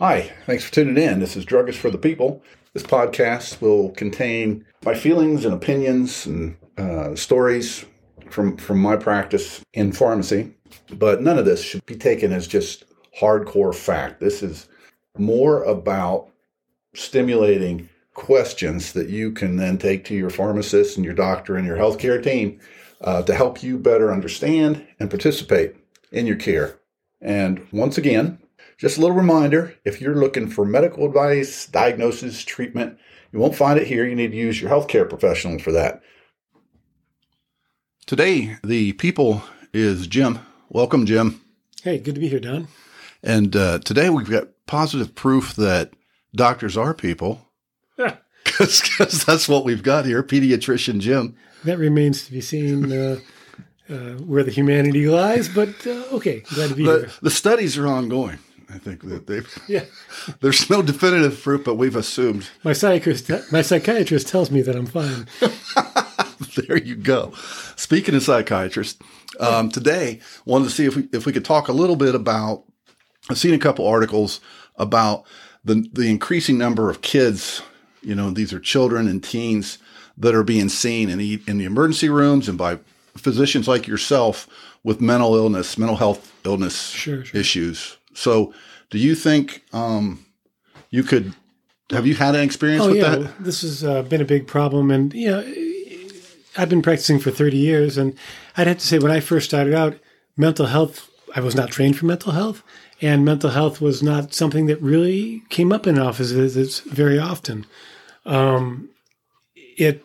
Hi, thanks for tuning in. This is Druggist for the People. This podcast will contain my feelings and opinions and stories from my practice in pharmacy, but none of this should be taken as just hardcore fact. This is more about stimulating questions that you can then take to your pharmacist and your doctor and your healthcare team to help you better understand and participate in your care. And once again, just a little reminder, if you're looking for medical advice, diagnosis, treatment, you won't find it here. You need to use your healthcare professional for that. Today, the people is Jim. Welcome, Jim. Hey, good to be here, Don. And today we've got positive proof that doctors are people, because that's what we've got here, Pediatrician Jim. That remains to be seen where the humanity lies, but okay, glad to be here. The studies are ongoing. I think that there's no definitive proof, but we've assumed. My psychiatrist tells me that I'm fine. There you go. Speaking of psychiatrists, today wanted to see if we could talk a little bit about. I've seen a couple articles about the increasing number of kids. You know, these are children and teens that are being seen in the emergency rooms and by physicians like yourself with mental health illness sure. Issues. So do you think you could – have you had an experience with that? Well, this has been a big problem. And, you know, I've been practicing for 30 years. And I'd have to say when I first started out, mental health – I was not trained for mental health. And mental health was not something that really came up in offices very often. It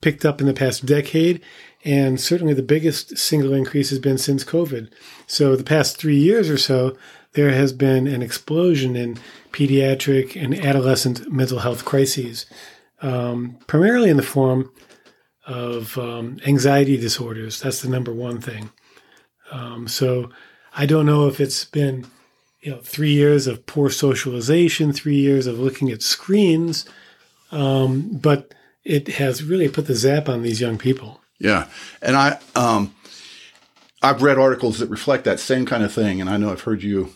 picked up in the past decade. And certainly the biggest single increase has been since COVID. So the past 3 years or so, there has been an explosion in pediatric and adolescent mental health crises, primarily in the form of anxiety disorders. That's the number one thing. So I don't know if it's been 3 years of poor socialization, 3 years of looking at screens, but it has really put the zap on these young people. Yeah. And I've read articles that reflect that same kind of thing, and I know I've heard you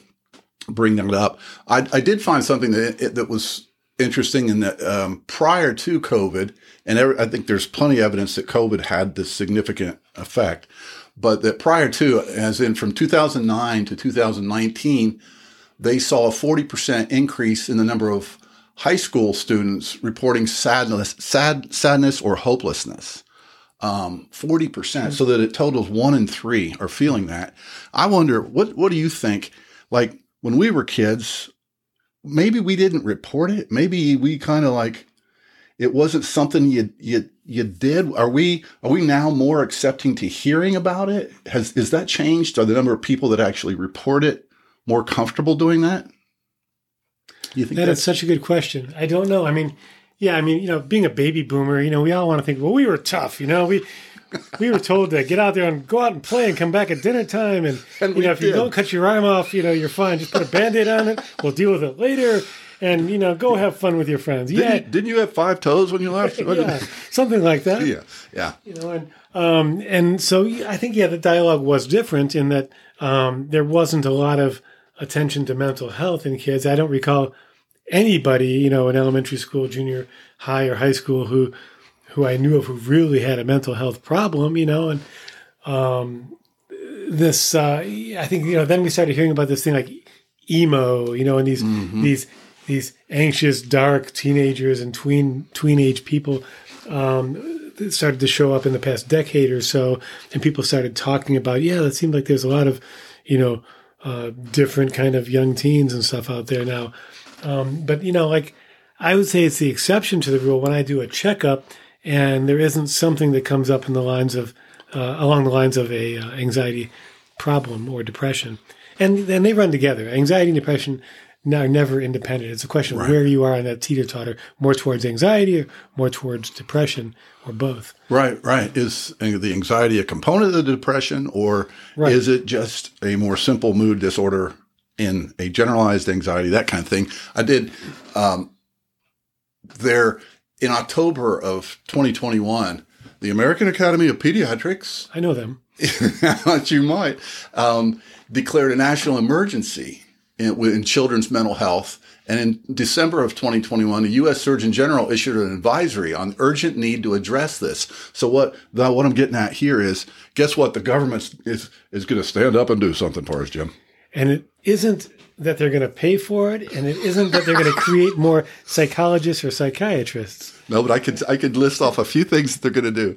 bring that up. I did find something that was interesting in that prior to COVID, and I think there's plenty of evidence that COVID had this significant effect, but that prior to, as in from 2009 to 2019, they saw a 40% increase in the number of high school students reporting sadness or hopelessness. 40%, so that it totals 1 in 3 are feeling that. I wonder, what do you think? Like when we were kids, maybe we didn't report it. Maybe we kind of like, it wasn't something you did. Are we now more accepting to hearing about it? Is that changed? Are the number of people that actually report it more comfortable doing that? You think that is such a good question. I don't know. I mean, being a baby boomer, we all want to think, well, we were tough, we were told to get out there and go out and play and come back at dinner time. And if you don't cut your arm off, you're fine. Just put a Band-Aid on it. We'll deal with it later. And, go have fun with your friends. Yeah. Didn't you have 5 toes when you left? Yeah, something like that. Yeah. Yeah. And so I think, the dialogue was different in that there wasn't a lot of attention to mental health in kids. I don't recall anybody, in elementary school, junior high, or high school who I knew of who really had a mental health problem, and this, I think, then we started hearing about this thing like emo, and these mm-hmm. these anxious, dark teenagers and tween-age people started to show up in the past decade or so, and people started talking about, it seemed like there's a lot of, different kind of young teens and stuff out there now. But, I would say it's the exception to the rule when I do a checkup and there isn't something that comes up along the lines of a anxiety problem or depression. And then they run together. Anxiety and depression are never independent. It's a question of where you are on that teeter-totter, more towards anxiety or more towards depression or both. Right. Is the anxiety a component of the depression or is it just a more simple mood disorder? In a generalized anxiety, that kind of thing. I did there in October of 2021, the American Academy of Pediatrics. I know them. You might declared a national emergency in children's mental health. And in December of 2021, the U.S. Surgeon General issued an advisory on urgent need to address this. So what I'm getting at here is, guess what? The government is going to stand up and do something for us, Jim. And it isn't that they're going to pay for it, and it isn't that they're going to create more psychologists or psychiatrists. No, but I could list off a few things that they're going to do.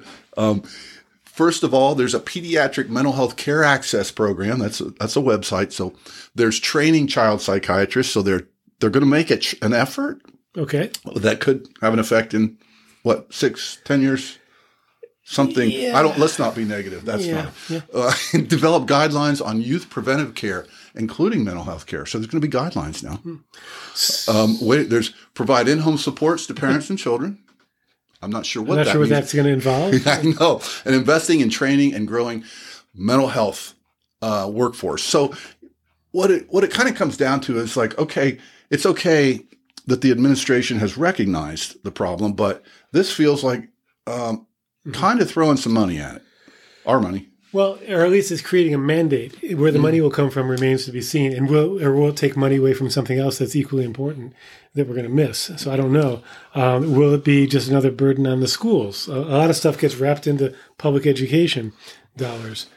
First of all, there's a pediatric mental health care access program. That's a website. So there's training child psychiatrists. So they're going to make it an effort. Okay. That could have an effect in 6-10 years, something. Yeah. Let's not be negative. That's fine. Yeah. Develop guidelines on youth preventive care, including mental health care. So there's going to be guidelines now. There's provide in-home supports to parents and children. I'm not sure what that's going to involve. I know. And investing in training and growing mental health workforce. So what it kind of comes down to is like, okay, it's okay that the administration has recognized the problem, but this feels like kind of throwing some money at it, our money. Well, or at least it's creating a mandate. Where the money will come from remains to be seen, and we'll take money away from something else that's equally important that we're going to miss. So I don't know. Will it be just another burden on the schools? A lot of stuff gets wrapped into public education dollars,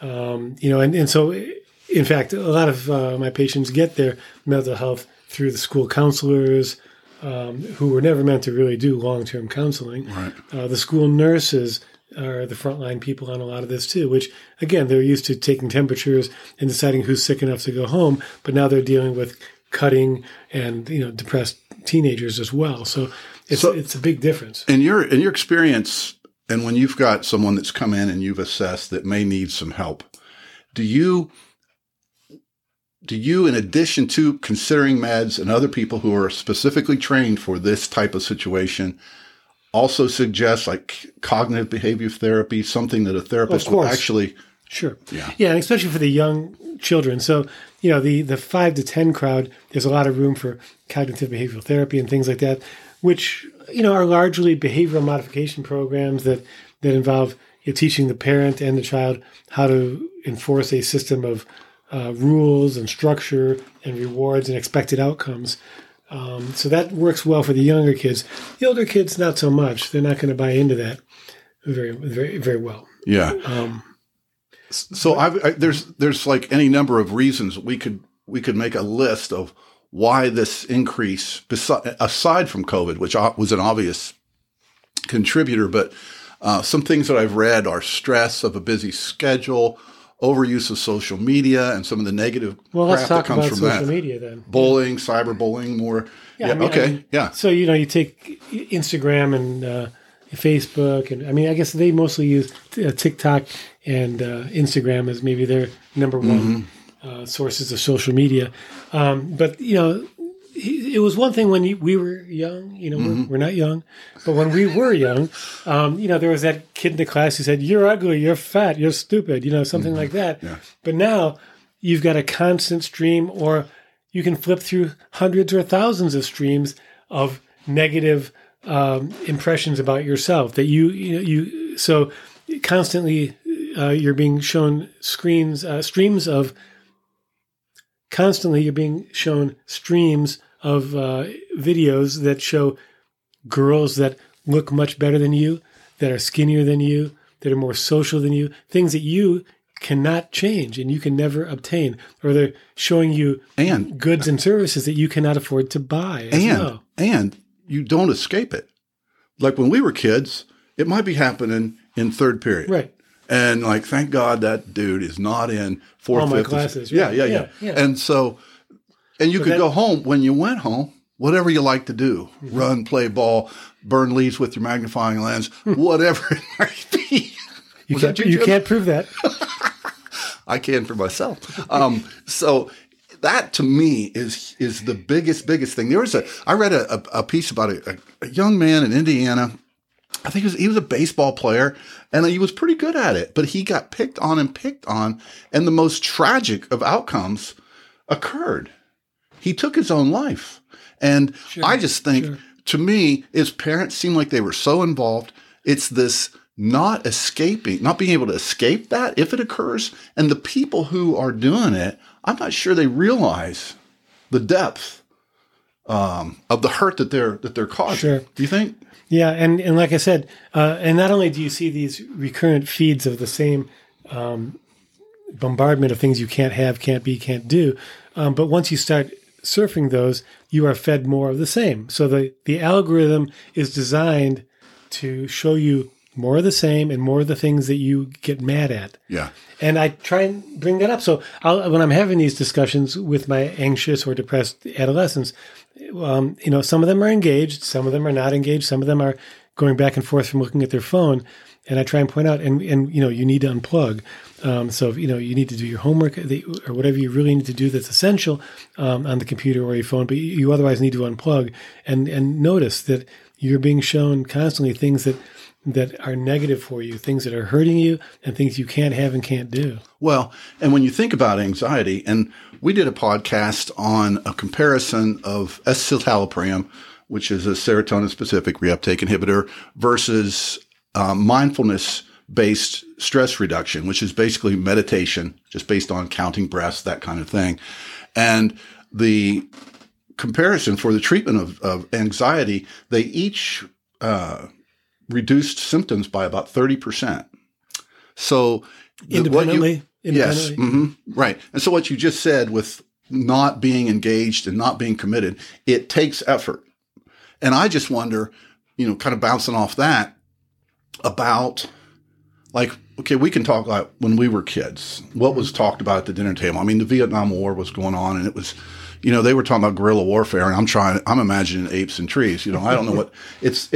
and so in fact, a lot of my patients get their mental health through the school counselors, who were never meant to really do long-term counseling. Right. The school nurses are the frontline people on a lot of this too, which, again, they're used to taking temperatures and deciding who's sick enough to go home, but now they're dealing with cutting and depressed teenagers as well. So it's a big difference. In your experience, and when you've got someone that's come in and you've assessed that may need some help, do you, in addition to considering meds and other people who are specifically trained for this type of situation, also suggest like cognitive behavioral therapy, something that a therapist will actually... Sure. Yeah, and especially for the young children. So, the 5 to 10 crowd, there's a lot of room for cognitive behavioral therapy and things like that, which, are largely behavioral modification programs that involve teaching the parent and the child how to enforce a system of rules and structure and rewards and expected outcomes. So that works well for the younger kids. The older kids, not so much. They're not going to buy into that very, very, very well. Yeah. There's like any number of reasons we could make a list of why this increase, aside from COVID, which was an obvious contributor, but some things that I've read are stress of a busy schedule, overuse of social media, and some of the negative crap that comes from that. Well, let's talk about social media then. Bullying, cyberbullying, more. Yeah. So, you take Instagram and Facebook, and I guess they mostly use TikTok and Instagram as maybe their number one sources of social media. But, it was one thing when we were young, we're not young, but when we were young, there was that kid in the class who said, "You're ugly, you're fat, you're stupid," something like that. Yeah. But now you've got a constant stream, or you can flip through hundreds or thousands of streams of negative impressions about yourself that you so constantly you're being shown streams of videos that show girls that look much better than you, that are skinnier than you, that are more social than you, things that you cannot change and you can never obtain. Or they're showing you goods and services that you cannot afford to buy. And you don't escape it. Like when we were kids, it might be happening in third period. Right. And like, thank God that dude is not in fourth, all my fifth, classes. Right? Yeah. And so, you could go home. When you went home, whatever you like to do, run, play ball, burn leaves with your magnifying lens, whatever it might be. You can't prove that. I can for myself. So that to me is the biggest thing. There was I read a piece about a young man in Indiana. I think he was a baseball player, and he was pretty good at it, but he got picked on, and the most tragic of outcomes occurred. He took his own life. And I just think, to me, his parents seemed like they were so involved. It's this not being able to escape that if it occurs. And the people who are doing it, I'm not sure they realize the depth of the hurt that they're causing. Sure. Do you think? Yeah, and like I said, and not only do you see these recurrent feeds of the same bombardment of things you can't have, can't be, can't do, but once you start surfing those, you are fed more of the same. So the algorithm is designed to show you more of the same and more of the things that you get mad at. Yeah. And I try and bring that up. So when I'm having these discussions with my anxious or depressed adolescents, some of them are engaged, some of them are not engaged, some of them are going back and forth from looking at their phone. And I try and point out, and you need to unplug. So you need to do your homework or whatever you really need to do that's essential on the computer or your phone, but you otherwise need to unplug and notice that you're being shown constantly things that are negative for you, things that are hurting you, and things you can't have and can't do. Well, and when you think about anxiety, and we did a podcast on a comparison of escitalopram, which is a serotonin-specific reuptake inhibitor, versus mindfulness-based stress reduction, which is basically meditation, just based on counting breaths, that kind of thing. And the comparison for the treatment of anxiety, they each reduced symptoms by about 30%. So independently. Yes, mm-hmm, right. And so what you just said with not being engaged and not being committed, it takes effort. And I just wonder, kind of bouncing off that, about like, okay, we can talk about when we were kids, what was talked about at the dinner table. I mean, the Vietnam War was going on and it was, they were talking about guerrilla warfare and I'm imagining apes and trees, I don't know what it's,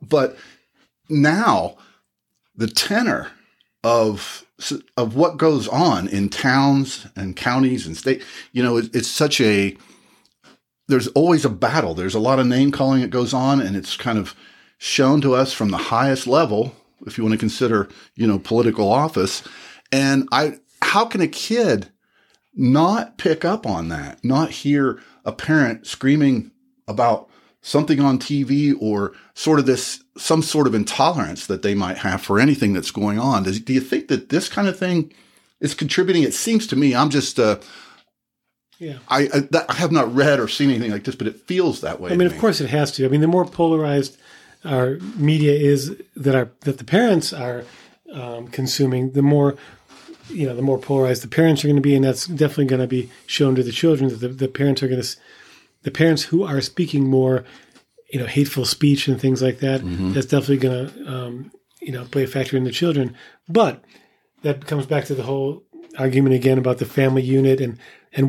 but now the tenor of what goes on in towns and counties and state, it's such a, there's always a battle. There's a lot of name calling that goes on and it's kind of shown to us from the highest level, if you want to consider, political office. And how can a kid not pick up on that, not hear a parent screaming about something on TV or sort of some sort of intolerance that they might have for anything that's going on? Do you think that this kind of thing is contributing? It seems to me, I'm just, I have not read or seen anything like this, but it feels that way. I mean, of course it has to. I mean, the more polarized our media is that the parents are consuming, the more polarized the parents are going to be, and that's definitely going to be shown to the children. That the parents who are speaking more, hateful speech and things like that. Mm-hmm. That's definitely going to, play a factor in the children. But that comes back to the whole argument again about the family unit and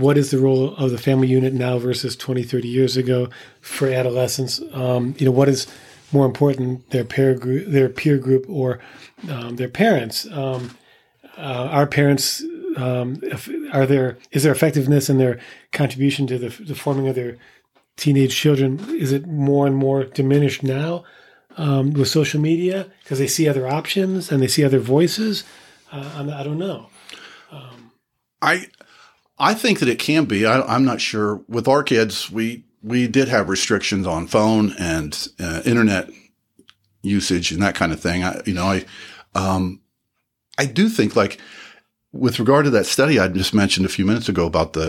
what is the role of the family unit now versus 20, 30 years ago for adolescents. What is more important, their peer group, or their parents? Our parents, is their effectiveness and their contribution to the forming of their teenage children, is it more and more diminished now with social media because they see other options and they see other voices? I don't know. I think that it can be. I'm not sure. With our kids, we did have restrictions on phone and internet usage and that kind of thing. I do think, like, with regard to that study I just mentioned a few minutes ago about the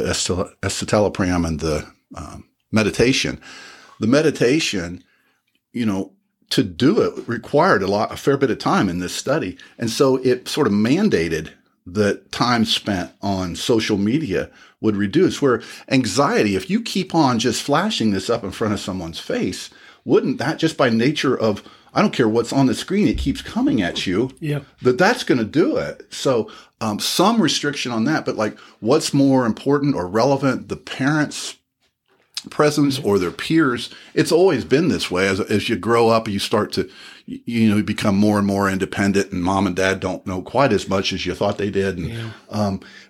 escitalopram and the meditation, to do it required a fair bit of time in this study. And so it sort of mandated that time spent on social media would reduce, where anxiety, if you keep on just flashing this up in front of someone's face, wouldn't that just by nature of, I don't care what's on the screen, it keeps coming at you, yeah, that's going to do it. So some restriction on that, but like what's more important or relevant, the parents' presence or their peers? It's always been this way. As you grow up, you start to, become more and more independent, and mom and dad don't know quite as much as you thought they did. And, yeah.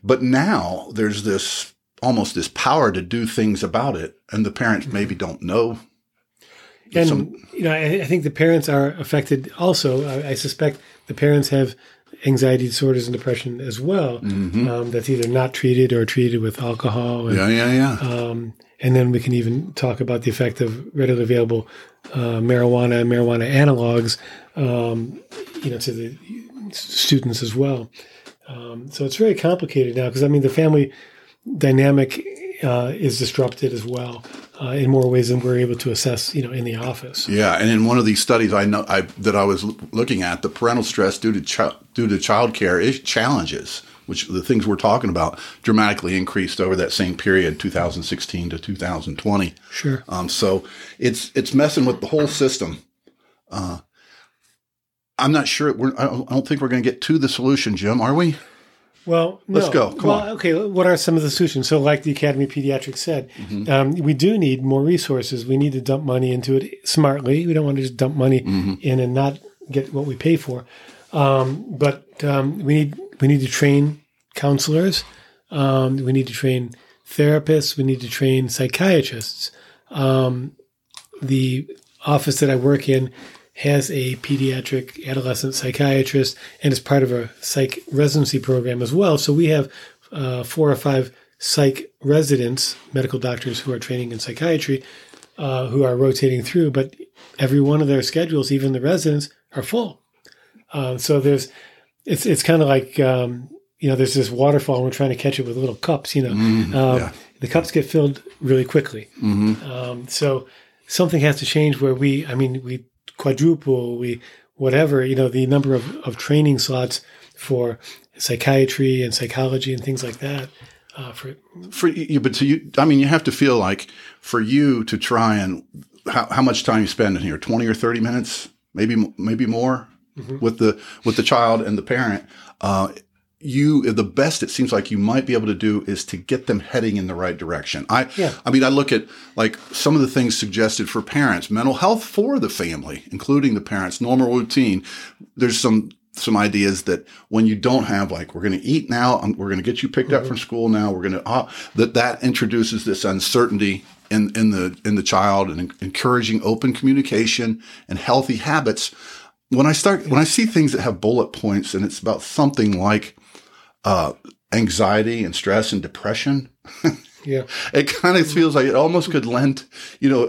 But now there's almost this power to do things about it, and the parents maybe don't know. And, I think the parents are affected also. I suspect the parents have anxiety disorders and depression as well. Mm-hmm. That's either not treated or treated with alcohol. And, and then we can even talk about the effect of readily available marijuana and marijuana analogs, to the students as well. So it's very complicated now because, the family dynamic is disrupted as well in more ways than we're able to assess, in the office. Yeah, and in one of these studies I was looking at, the parental stress due to childcare challenges, which the things we're talking about, dramatically increased over that same period, 2016 to 2020. Sure. So it's messing with the whole system. I'm not sure. I don't think we're going to get to the solution, Jim, are we? Well, no. Let's go. Come on. Okay, what are some of the solutions? So like the Academy of Pediatrics said, we do need more resources. We need to dump money into it smartly. We don't want to just dump money in and not get what we pay for. But we need to train counselors. We need to train therapists. We need to train psychiatrists. The office that I work in has a pediatric adolescent psychiatrist and is part of a psych residency program as well. So we have 4 or 5 psych residents, medical doctors who are training in psychiatry, who are rotating through, but every one of their schedules, even the residents, are full. So it's kind of like, there's this waterfall and we're trying to catch it with little cups, The cups get filled really quickly. So something has to change where we quadruple, the number of training slots for psychiatry and psychology and things like that. You have to feel like for you to try and how much time you spend in here, 20 or 30 minutes, maybe more with the child and the parent. The best it seems like you might be able to do is to get them heading in the right direction. I look at like some of the things suggested for parents, mental health for the family, including the parents, normal routine. There's some ideas that when you don't have, like, we're going to eat now, we're going to get you picked up from school now, we're going to, that introduces this uncertainty in the child, and encouraging open communication and healthy habits. When I see things that have bullet points and it's about something like anxiety and stress and depression. It kind of feels like it almost could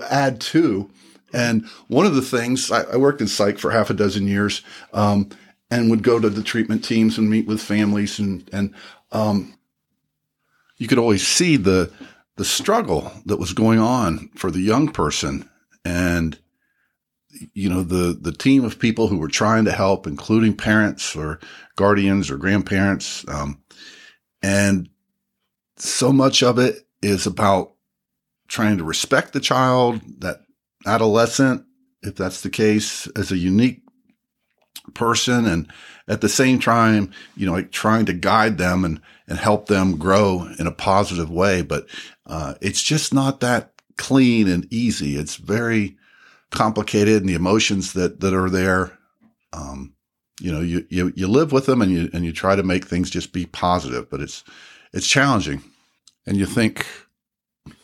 add to. And one of the things, I worked in psych for half a dozen years, and would go to the treatment teams and meet with families, and you could always see the struggle that was going on for the young person, and the team of people who were trying to help, including parents or guardians or grandparents. And so much of it is about trying to respect the child, that adolescent, if that's the case, as a unique person. And at the same time, trying to guide them and help them grow in a positive way. But it's just not that clean and easy. It's very complicated, and the emotions that are there, you live with them, and you try to make things just be positive, but it's challenging. And you think,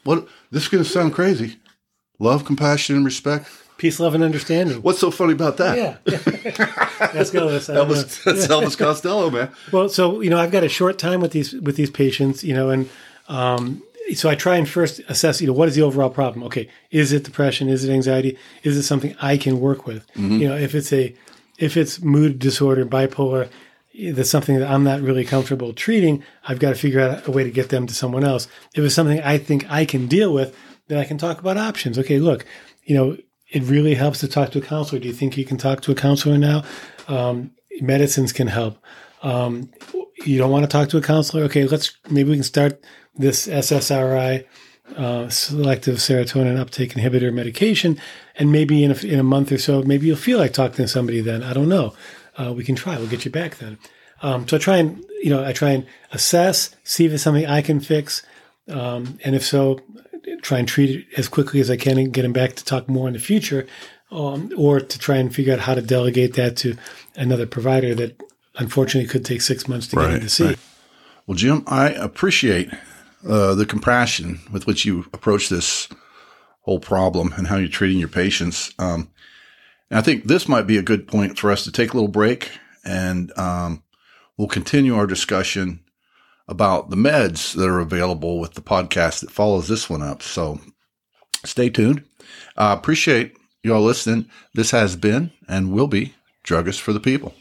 what, this is going to sound crazy. Love, compassion, and respect. Peace, love, and understanding. What's so funny about that? Yeah. Let's go. That's Elvis Costello, man. Well, so, I've got a short time with these patients, so I try and first assess, what is the overall problem? Okay, is it depression? Is it anxiety? Is it something I can work with? If it's mood disorder, bipolar, that's something that I'm not really comfortable treating, I've got to figure out a way to get them to someone else. If it's something I think I can deal with, then I can talk about options. Okay, look, it really helps to talk to a counselor. Do you think you can talk to a counselor now? Medicines can help. You don't want to talk to a counselor? Okay, maybe we can start this SSRI, selective serotonin uptake inhibitor medication, and maybe in a month or so, maybe you'll feel like talking to somebody then. I don't know. We can try. We'll get you back then. So I try and, assess, see if it's something I can fix. And if so, try and treat it as quickly as I can and get them back to talk more in the future, or to try and figure out how to delegate that to another provider that unfortunately could take 6 months to get in to see. Right. Well, Jim, I appreciate the compassion with which you approach this whole problem and how you're treating your patients. And I think this might be a good point for us to take a little break, and we'll continue our discussion about the meds that are available with the podcast that follows this one up. So stay tuned. Appreciate you all listening. This has been and will be Druggist for the People.